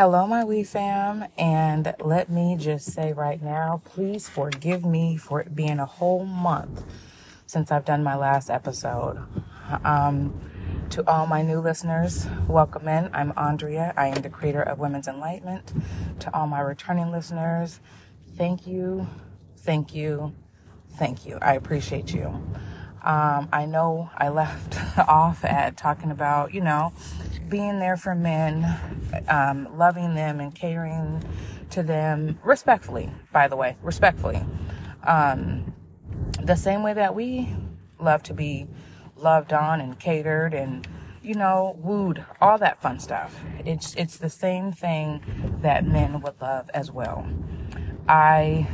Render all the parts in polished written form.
Hello, my weed fam, and let me just say right now, please forgive me for it being a whole month since I've done my last episode. To all my new listeners, welcome in. I'm Andrea. I am the creator of Women's Enlightenment. To all my returning listeners, thank you, thank you, thank you. I appreciate you. I know I left off at talking about, being there for men, loving them and catering to them respectfully, the same way that we love to be loved on and catered and, wooed, all that fun stuff. It's the same thing that men would love as well. I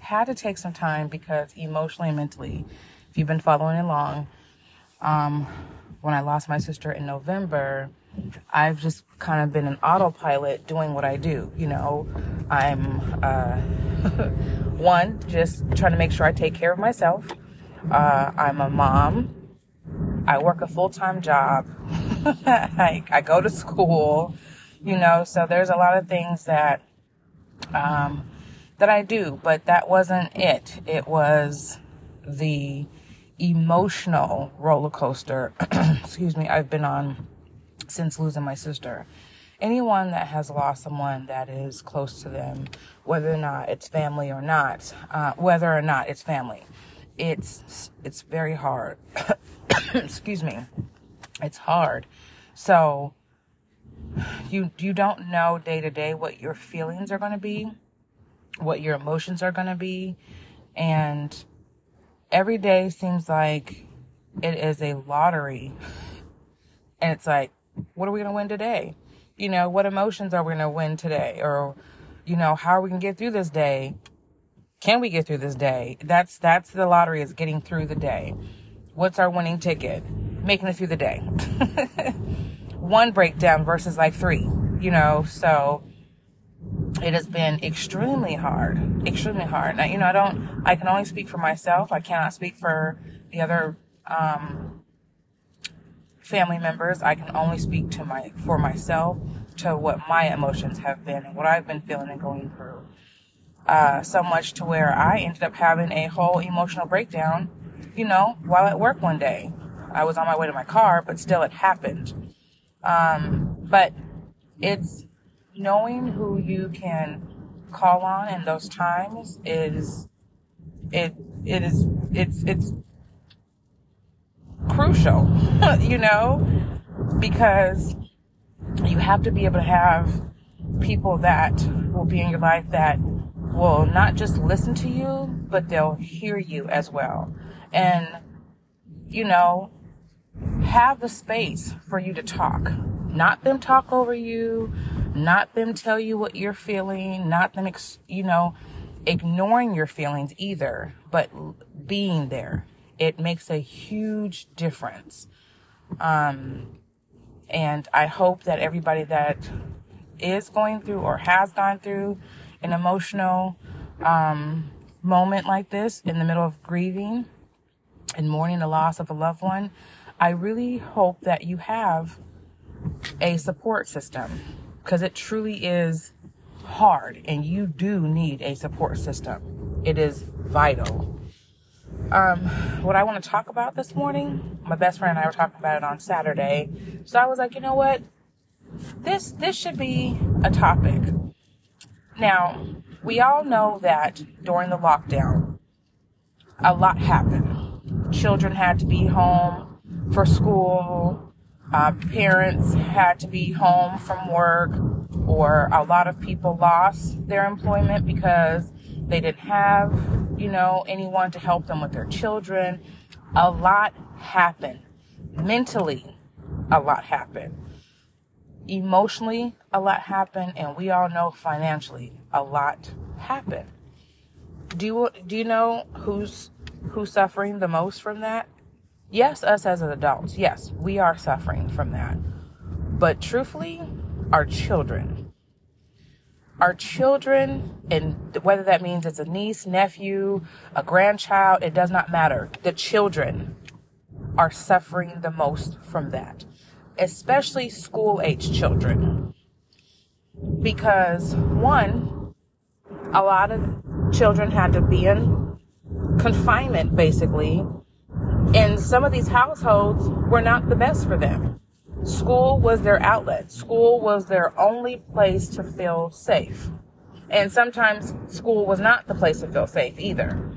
had to take some time because emotionally and mentally, if you've been following along, when I lost my sister in November, I've just kind of been an autopilot doing what I do. I'm one, just trying to make sure I take care of myself. I'm a mom. I work a full-time job. I go to school, so there's a lot of things that that I do, but that wasn't it. It was the emotional roller coaster I've been on since losing my sister. Anyone that has lost someone that is close to them, whether or not it's family, it's very hard. It's hard. So you don't know day to day what your feelings are going to be, what your emotions are going to be, and every day seems like it is a lottery. And it's like, what are we going to win today? What emotions are we going to win today? Or, how are we going to get through this day? Can we get through this day? That's the lottery, is getting through the day. What's our winning ticket? Making it through the day. One breakdown versus like three, so it has been extremely hard. Now, I can only speak for myself. I cannot speak for the other family members. I can only speak for myself, to what my emotions have been and what I've been feeling and going through. So much to where I ended up having a whole emotional breakdown, while at work one day. I was on my way to my car, but still it happened. But it's knowing who you can call on in those times is crucial, because you have to be able to have people that will be in your life that will not just listen to you, but they'll hear you as well. And, have the space for you to talk, not them talk over you, not them tell you what you're feeling, not them, ignoring your feelings either, but being there. It makes a huge difference. And I hope that everybody that is going through or has gone through an emotional moment like this, in the middle of grieving and mourning the loss of a loved one, I really hope that you have a support system, because it truly is hard and you do need a support system. It is vital. What I want to talk about this morning, my best friend and I were talking about it on Saturday. So I was like, this should be a topic. Now, we all know that during the lockdown, a lot happened. Children had to be home for school. Parents had to be home from work, or a lot of people lost their employment because they didn't have, anyone to help them with their children. A lot happened. Mentally, a lot happened. Emotionally, a lot happened. And we all know financially, a lot happened. Do you know who's suffering the most from that? Yes, us as adults. Yes, we are suffering from that. But truthfully, our children. Our children, and whether that means it's a niece, nephew, a grandchild, it does not matter. The children are suffering the most from that, especially school-age children. because one, a lot of children had to be in confinement basically, and some of these households were not the best for them. School was their outlet. School was their only place to feel safe. And sometimes school was not the place to feel safe either.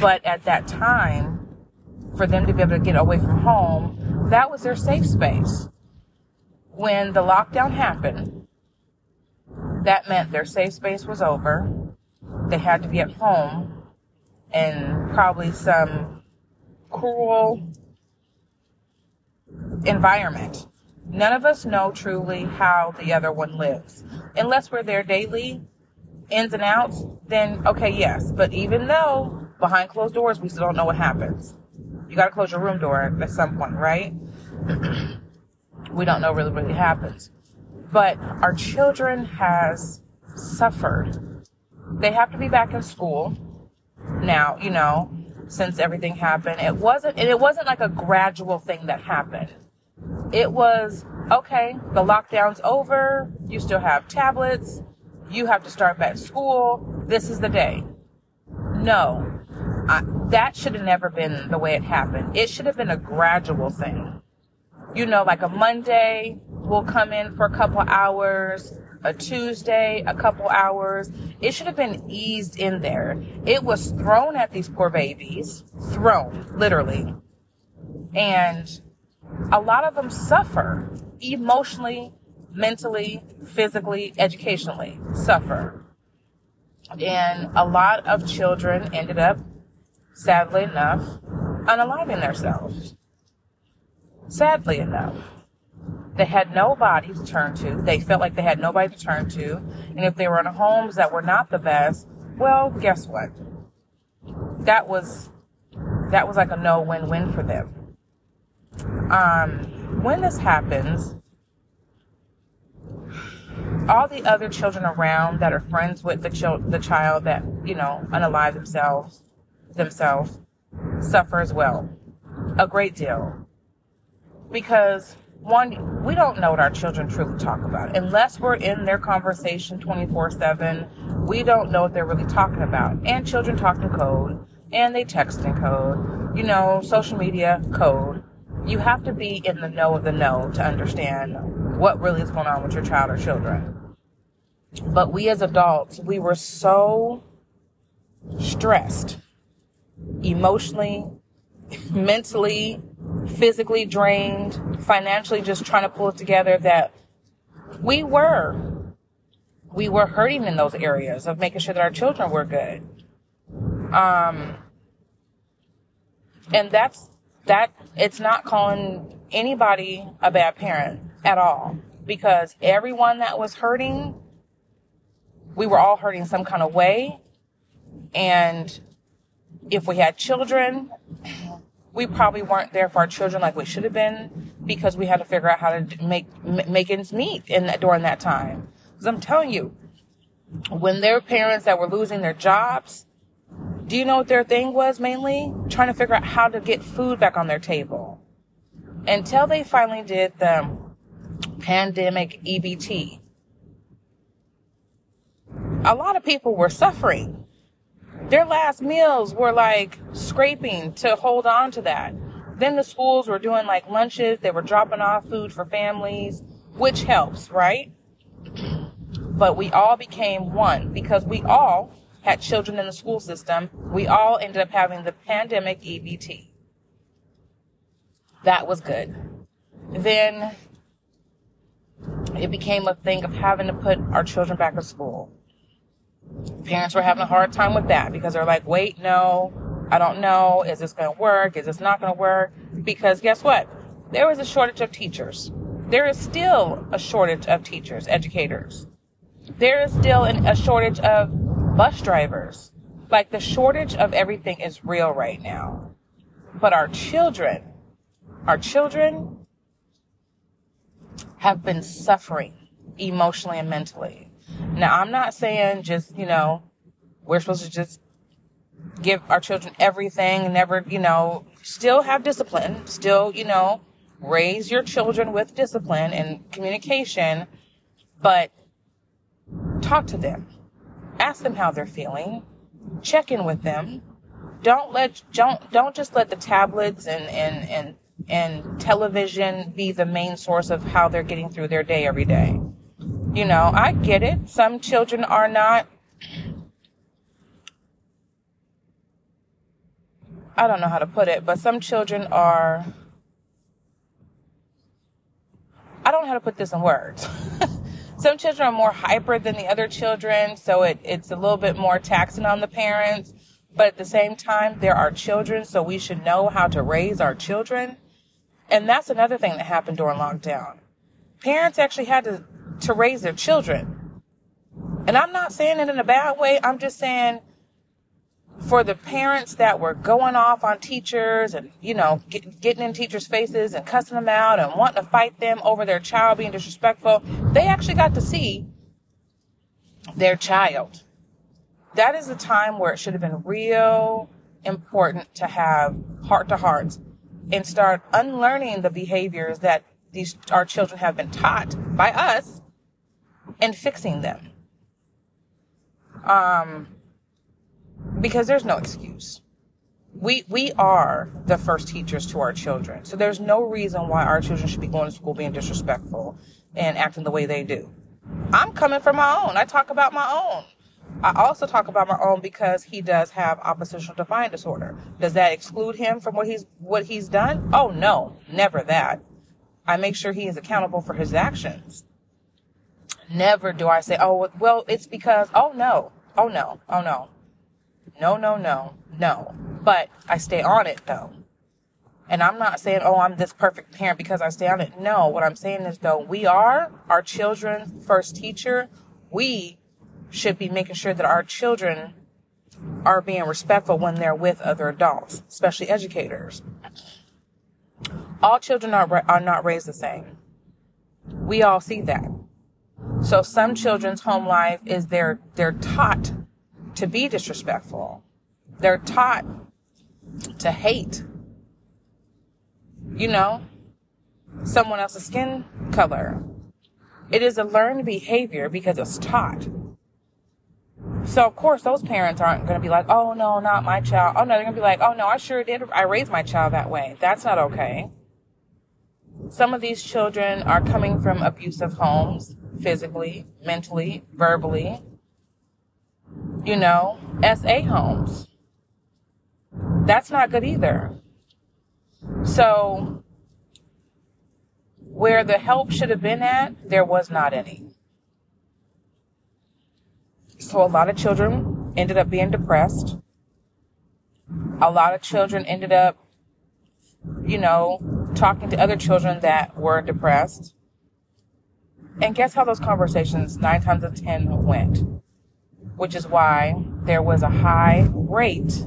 But at that time, for them to be able to get away from home, that was their safe space. When the lockdown happened, that meant their safe space was over. They had to be at home, and probably some cruel environment. None of us know truly how the other one lives. Unless we're there daily, ins and outs, then okay, yes. But even though behind closed doors, we still don't know what happens. You got to close your room door at some point, right? We don't know really happens. But our children has suffered. They have to be back in school now, you know, since everything happened. It wasn't like a gradual thing that happened. It was, okay, the lockdown's over. You still have tablets. You have to start back school. This is the day. No, that should have never been the way it happened. It should have been a gradual thing. You know, like a Monday, we'll come in for a couple hours. A Tuesday, a couple hours. It should have been eased in there. It was thrown at these poor babies. Thrown, literally. And a lot of them suffer emotionally, mentally, physically, educationally, suffer. And a lot of children ended up, sadly enough, unaliving themselves. Sadly enough, they had nobody to turn to. They felt like they had nobody to turn to. And if they were in homes that were not the best, well, guess what? That was like a no win-win for them. When this happens, all the other children around that are friends with the child that, you know, unalive themselves suffer as well. A great deal. Because one, we don't know what our children truly talk about. Unless we're in their conversation 24/7, we don't know what they're really talking about. And children talk in code, and they text in code, you know, social media code. You have to be in the know of the know to understand what really is going on with your child or children. But we as adults, we were so stressed, emotionally, mentally, physically drained, financially just trying to pull it together, that we were hurting in those areas of making sure that our children were good. And that's it's not calling anybody a bad parent at all, because everyone that was hurting, we were all hurting some kind of way. And if we had children, we probably weren't there for our children like we should have been, because we had to figure out how to make ends meet during that time. Because I'm telling you, when there were parents that were losing their jobs, do you know what their thing was mainly? Trying to figure out how to get food back on their table. Until they finally did the pandemic EBT. A lot of people were suffering. Their last meals were like scraping to hold on to that. Then the schools were doing like lunches. They were dropping off food for families, which helps, right? But we all became one because we all had children in the school system. We all ended up having the pandemic EBT. That was good. Then it became a thing of having to put our children back in school. Parents were having a hard time with that because they're like, wait, no, I don't know. Is this going to work? Is this not going to work? Because guess what? There was a shortage of teachers. There is still a shortage of teachers, educators. There is still a shortage of bus drivers. Like, the shortage of everything is real right now. But our children have been suffering emotionally and mentally. Now, I'm not saying just, you know, we're supposed to just give our children everything, never, you know, still have discipline, still, you know, raise your children with discipline and communication. But Talk to them. Ask them how they're feeling. Check in with them. Don't just let the tablets and television be the main source of how they're getting through their day every day. You know, I get it. Some children are not, I don't know how to put it, but some children are, I don't know how to put this in words. Some children are more hyper than the other children, so it's a little bit more taxing on the parents. But at the same time, there are children, so we should know how to raise our children. And that's another thing that happened during lockdown. Parents actually had to raise their children. And I'm not saying it in a bad way. I'm just saying for the parents that were going off on teachers and, you know, getting in teachers' faces and cussing them out and wanting to fight them over their child being disrespectful, they actually got to see their child. That is a time where it should have been real important to have heart-to-hearts and start unlearning the behaviors that our children have been taught by us and fixing them. Because there's no excuse. We are the first teachers to our children. So there's no reason why our children should be going to school being disrespectful and acting the way they do. I'm coming from my own. I talk about my own. I also talk about my own because he does have oppositional defiant disorder. Does that exclude him from what he's done? Oh, no, never that. I make sure he is accountable for his actions. Never do I say, oh, well, it's because, no. But I stay on it, though. And I'm not saying, oh, I'm this perfect parent because I stay on it. No, what I'm saying is, though, we are our children's first teacher. We should be making sure that our children are being respectful when they're with other adults, especially educators. All children are not raised the same. We all see that. So some children's home life is they're taught to be disrespectful. They're taught to hate, you know, someone else's skin color. It is a learned behavior because it's taught. So, of course, those parents aren't going to be like, oh, no, not my child. Oh, no, they're going to be like, oh, no, I sure did. I raised my child that way. That's not okay. Some of these children are coming from abusive homes, physically, mentally, verbally, you know, SA homes. That's not good either. So where the help should have been at, there was not any. So a lot of children ended up being depressed. A lot of children ended up, you know, talking to other children that were depressed. And guess how those conversations 9 times out of 10 went? Which is why there was a high rate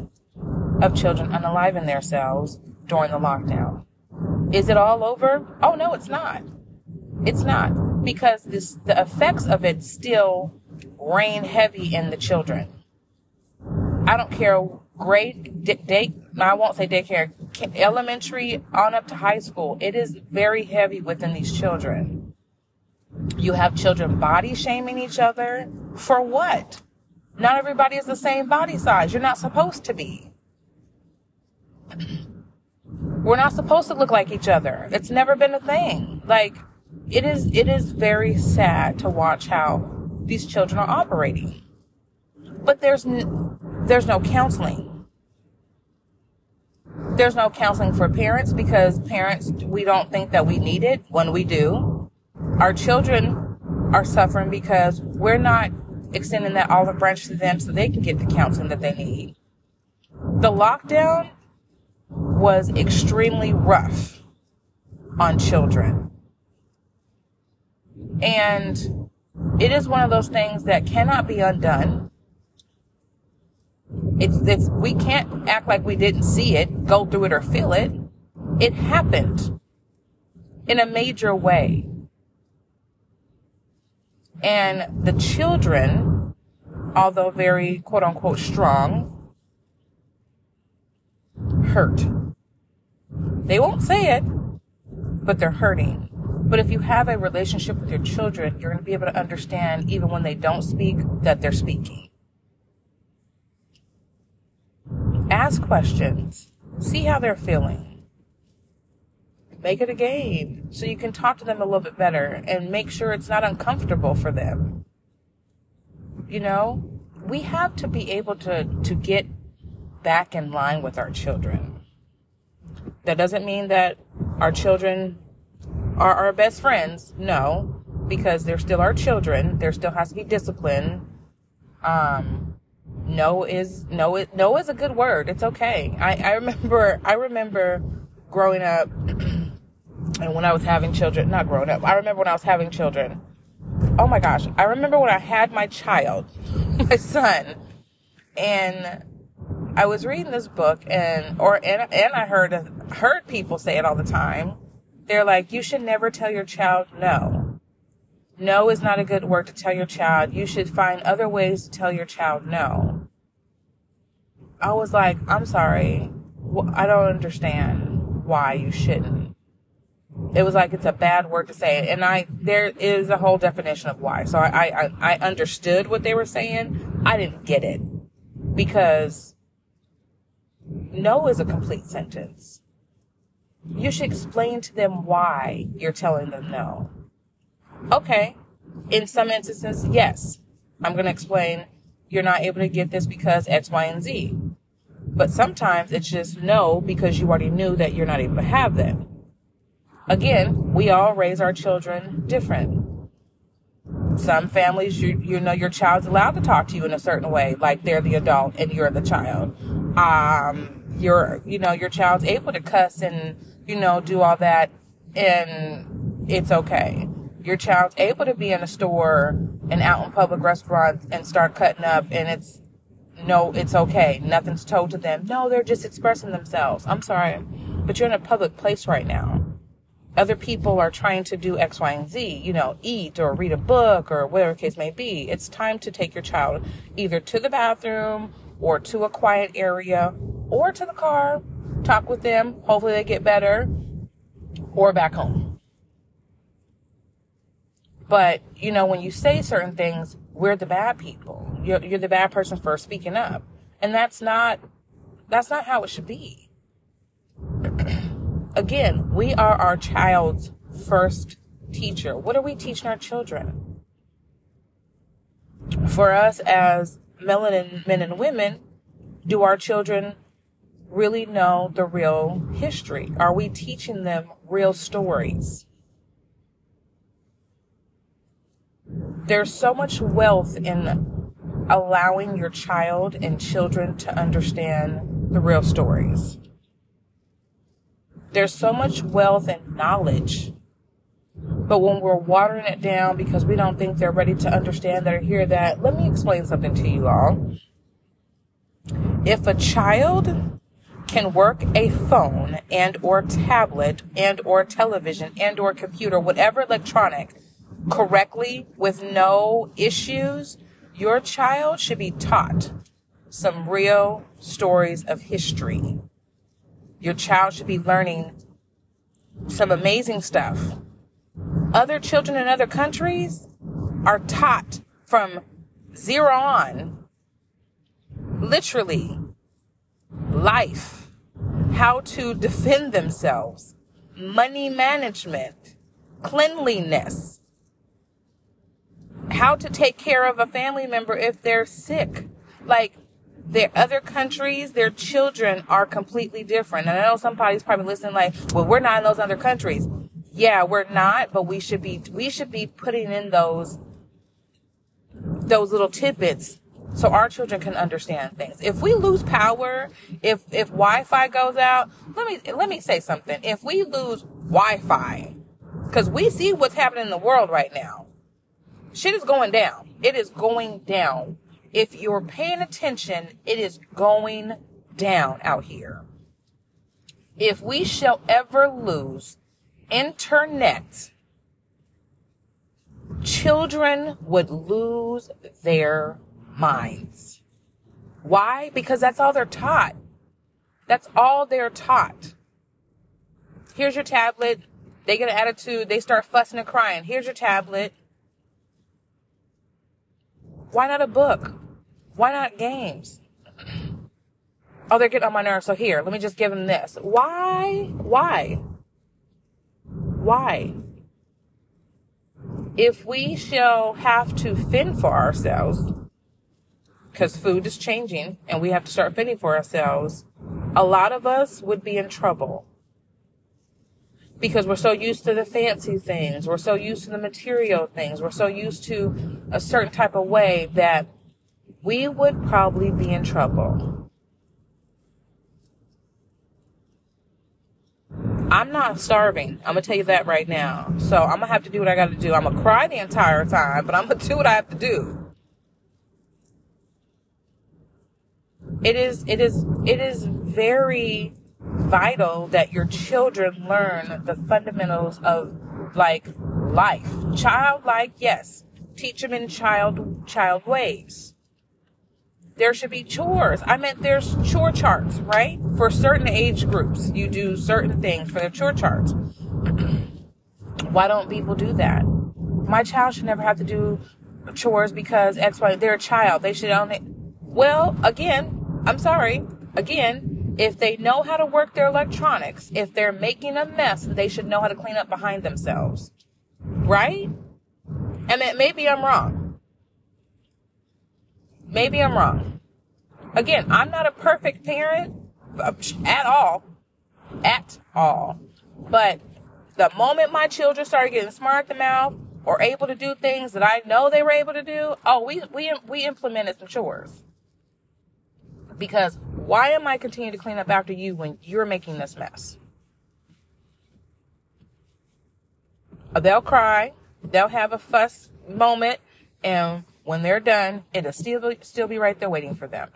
of children unaliving themselves during the lockdown. Is it all over? Oh, no, it's not. It's not. Because the effects of it still rain heavy in the children. I don't care I won't say daycare, elementary on up to high school. It is very heavy within these children. You have children body shaming each other. For what? Not everybody is the same body size. You're not supposed to be. We're not supposed to look like each other. It's never been a thing. Like, it is very sad to watch how these children are operating. But there's no counseling. There's no counseling for parents because parents, we don't think that we need it. When we do, our children are suffering because we're not extending that olive branch to them so they can get the counseling that they need. The lockdown was extremely rough on children. And it is one of those things that cannot be undone. We can't act like we didn't see it, go through it, or feel it. It happened in a major way. And the children, although very quote unquote strong, hurt. They won't say it, but they're hurting. But if you have a relationship with your children, you're going to be able to understand, even when they don't speak, that they're speaking. Ask questions. See how they're feeling. Make it a game so you can talk to them a little bit better and make sure it's not uncomfortable for them. You know, we have to be able to get back in line with our children. That doesn't mean that our children are our best friends. No, because they're still our children. There still has to be discipline. No is a good word. It's okay. I remember growing up and when I was having children, not growing up. I remember when I was having children. Oh my gosh. I remember when I had my child, my son, and I was reading this book and I heard people say it all the time. They're like, you should never tell your child no. No is not a good word to tell your child. You should find other ways to tell your child no. I was like, I'm sorry. Well, I don't understand why you shouldn't. It was like, it's a bad word to say. And there is a whole definition of why. So I understood what they were saying. I didn't get it because no is a complete sentence. You should explain to them why you're telling them no. Okay. In some instances, yes. I'm going to explain you're not able to get this because X, Y, and Z. But sometimes it's just no because you already knew that you're not able to have them. Again, we all raise our children different. Some families, you know, your child's allowed to talk to you in a certain way, like they're the adult and you're the child. Your child's able to cuss and, you know, do all that and it's okay. Your child's able to be in a store and out in public restaurants and start cutting up and it's okay. Nothing's told to them. No, they're just expressing themselves. I'm sorry, but you're in a public place right now. Other people are trying to do X, Y, and Z, you know, eat or read a book or whatever the case may be. It's time to take your child either to the bathroom or to a quiet area or to the car, talk with them. Hopefully they get better or back home. But, you know, when you say certain things, we're the bad people. You're the bad person for speaking up. And that's not how it should be. Again, we are our child's first teacher. What are we teaching our children? For us as melanin men and women, do our children really know the real history? Are we teaching them real stories? There's so much wealth in allowing your child and children to understand the real stories. There's so much wealth and knowledge, but when we're watering it down because we don't think they're ready to understand that or hear that, let me explain something to you all. If a child can work a phone and or tablet and or television and or computer, whatever electronic, correctly with no issues, your child should be taught some real stories of history. Your child should be learning some amazing stuff. Other children in other countries are taught from zero on, literally, life, how to defend themselves, money management, cleanliness, how to take care of a family member if they're sick. Their other countries, their children are completely different. And I know somebody's probably listening like, well, we're not in those other countries. Yeah, we're not, but we should be putting in those little tidbits so our children can understand things. If we lose power, if Wi-Fi goes out, let me say something. If we lose Wi-Fi, because we see what's happening in the world right now, shit is going down. It is going down. If you're paying attention, it is going down out here. If we shall ever lose internet, children would lose their minds. Why? Because that's all they're taught. Here's your tablet. They get an attitude. They start fussing and crying. Here's your tablet. Why not a book? Why not games? Oh, they're getting on my nerves. So here, let me just give them this. Why? If we shall have to fend for ourselves, because food is changing and we have to start fending for ourselves, a lot of us would be in trouble because we're so used to the fancy things. We're so used to the material things. We're so used to a certain type of way that we would probably be in trouble. I'm not starving. I'm going to tell you that right now. So I'm going to have to do what I got to do. I'm going to cry the entire time, but I'm going to do what I have to do. It is very vital that your children learn the fundamentals of life. Childlike, yes. Teach them in child ways. There should be chores. I meant there's chore charts, right? For certain age groups, you do certain things for their chore charts. Why don't people do that? My child should never have to do chores because X, Y, they're a child. They should own it. Well, again, I'm sorry. Again, if they know how to work their electronics, if they're making a mess, they should know how to clean up behind themselves. Right? And maybe I'm wrong. Again, I'm not a perfect parent at all. But the moment my children started getting smart at the mouth or able to do things that I know they were able to do, we implemented some chores. Because why am I continuing to clean up after you when you're making this mess? They'll cry. They'll have a fuss moment. And when they're done, it'll still be right there waiting for them.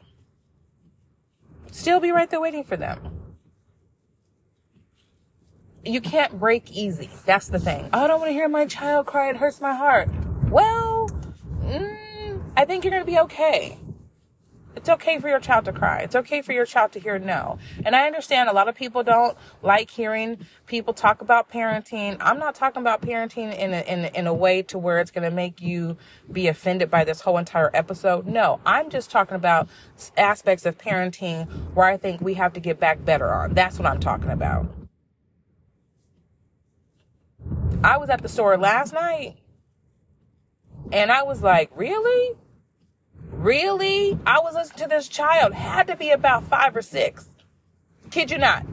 You can't break easy. That's the thing. Oh, I don't want to hear my child cry. It hurts my heart. Well, I think you're going to be okay. It's okay for your child to cry. It's okay for your child to hear no. And I understand a lot of people don't like hearing people talk about parenting. I'm not talking about parenting in a way to where it's going to make you be offended by this whole entire episode. No, I'm just talking about aspects of parenting where I think we have to get back better on. That's what I'm talking about. I was at the store last night and I was like, really? Really? I was listening to this child, had to be about 5 or 6. Kid you not.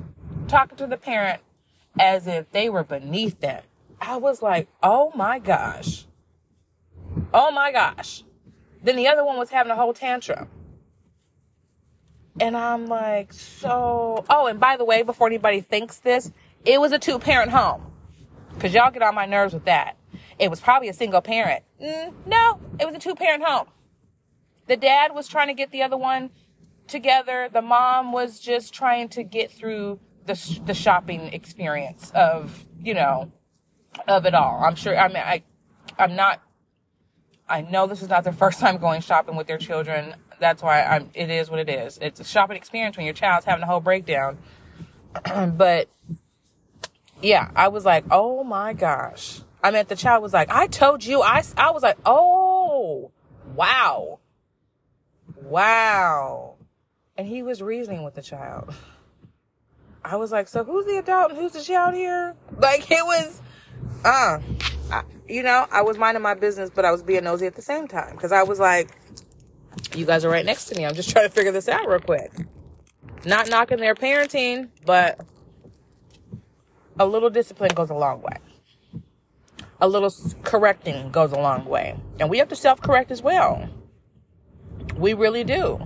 Talking to the parent as if they were beneath them. I was like, oh my gosh. Then the other one was having a whole tantrum. And I'm like, and by the way, before anybody thinks this, it was a 2-parent home. Because y'all get on my nerves with that. It was probably a single parent. No, it was a 2-parent home. The dad was trying to get the other one together. The mom was just trying to get through the shopping experience of it all. I'm sure. I mean, I know this is not their first time going shopping with their children. That's why it is what it is. It's a shopping experience when your child's having a whole breakdown. But yeah, I was like, oh my gosh. I mean, the child was like, I told you. I was like, oh, wow. Wow. And he was reasoning with the child. I was like, so who's the adult and who's the child here? Like it was, I was minding my business, but I was being nosy at the same time. Because I was like, you guys are right next to me. I'm just trying to figure this out real quick. Not knocking their parenting, but a little discipline goes a long way. A little correcting goes a long way. And we have to self-correct as well. We really do.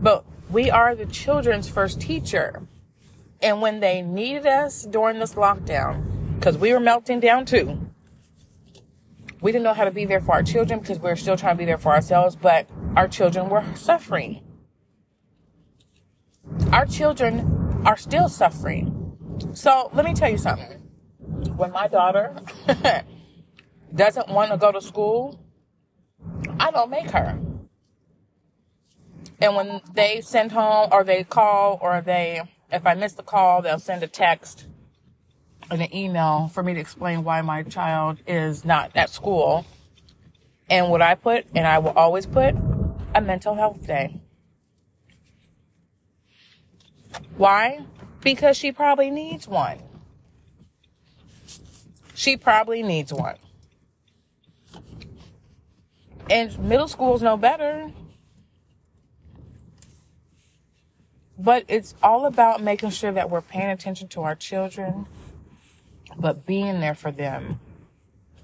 But we are the children's first teacher. And when they needed us during this lockdown, because we were melting down too, we didn't know how to be there for our children because we were still trying to be there for ourselves, but our children were suffering. Our children are still suffering. So let me tell you something. When my daughter doesn't want to go to school, I don't make her. And when they send home or they call or if I miss the call, they'll send a text. an email for me to explain why my child is not at school. And what I put, and I will always put, a mental health day. Why? Because she probably needs one. She probably needs one. And middle school's no better. But it's all about making sure that we're paying attention to our children, but being there for them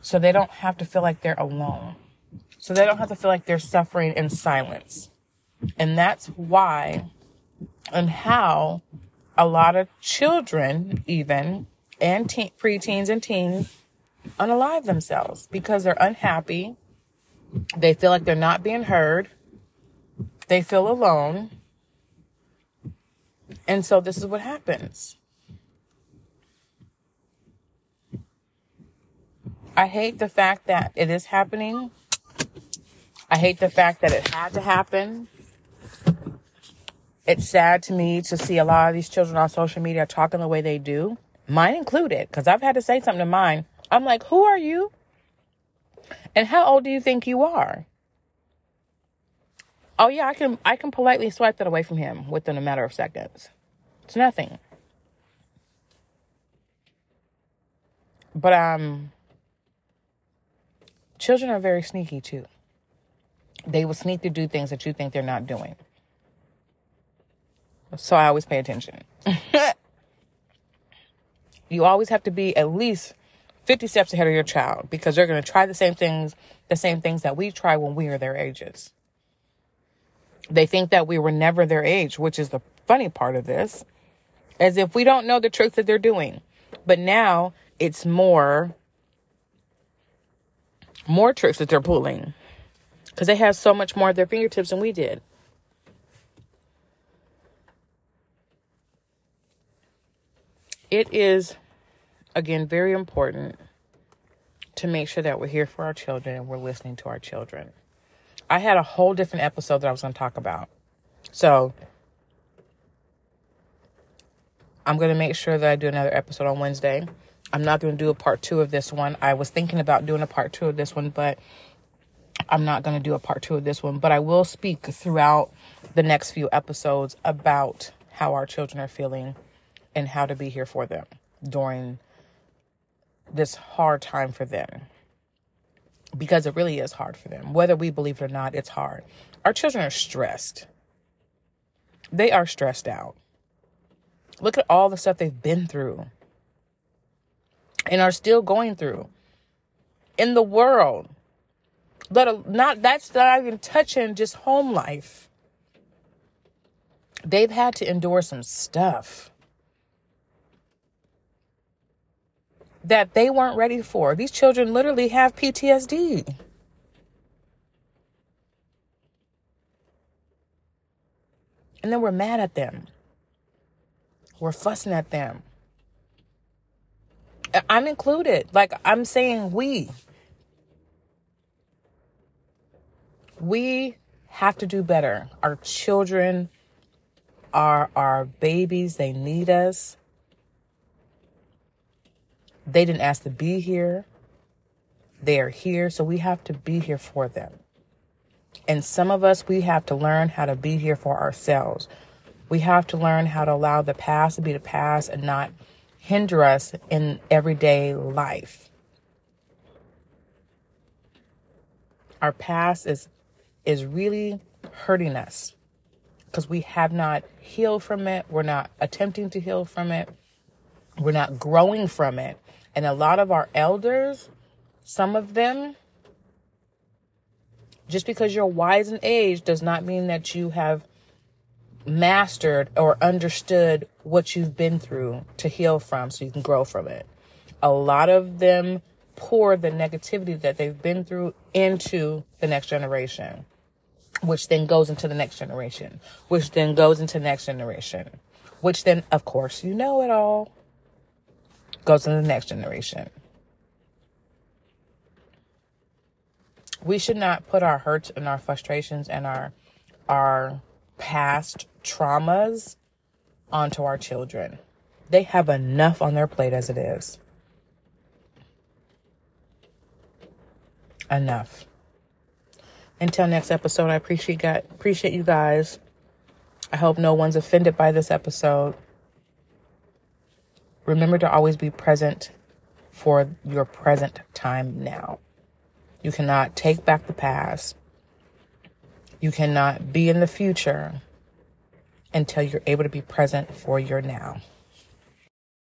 so they don't have to feel like they're alone. So they don't have to feel like they're suffering in silence. And that's why and how a lot of children even, and preteens and teens, unalive themselves because they're unhappy. They feel like they're not being heard. They feel alone. And so this is what happens. I hate the fact that it is happening. I hate the fact that it had to happen. It's sad to me to see a lot of these children on social media talking the way they do. Mine included, because I've had to say something to mine. I'm like, who are you? And how old do you think you are? Oh, yeah, I can politely swipe that away from him within a matter of seconds. It's nothing. But children are very sneaky, too. They will sneak to do things that you think they're not doing. So I always pay attention. You always have to be at least 50 steps ahead of your child because they're going to try the same things that we try when we are their ages. They think that we were never their age, which is the funny part of this, as if we don't know the tricks that they're doing. But now it's more tricks that they're pulling because they have so much more at their fingertips than we did. It is, again, very important to make sure that we're here for our children and we're listening to our children. I had a whole different episode that I was going to talk about. So I'm going to make sure that I do another episode on Wednesday. I'm not going to do a part 2 of this one. I was thinking about doing a part 2 of this one, but I'm not going to do a part 2 of this one. But I will speak throughout the next few episodes about how our children are feeling and how to be here for them during this hard time for them. Because it really is hard for them. Whether we believe it or not, it's hard. Our children are stressed. They are stressed out. Look at all the stuff they've been through. And are still going through. In the world. That's not even touching just home life. They've had to endure some stuff that they weren't ready for. These children literally have PTSD. And then we're mad at them. We're fussing at them. I'm included. Like, I'm saying we. We have to do better. Our children are our babies. They need us. They didn't ask to be here. They are here. So we have to be here for them. And some of us, we have to learn how to be here for ourselves. We have to learn how to allow the past to be the past and not hinder us in everyday life. Our past is really hurting us because we have not healed from it. We're not attempting to heal from it. We're not growing from it. And a lot of our elders, some of them, just because you're wise in age does not mean that you have mastered or understood what you've been through to heal from so you can grow from it. A lot of them pour the negativity that they've been through into the next generation, which then goes into the next generation, which then goes into the next generation, which then, of course, you know it all. Goes to the next generation. We should not put our hurts and our frustrations and our past traumas onto our children. They have enough on their plate as it is. Enough. Until next episode, I appreciate you guys. I hope no one's offended by this episode. Remember to always be present for your present time now. You cannot take back the past. You cannot be in the future until you're able to be present for your now.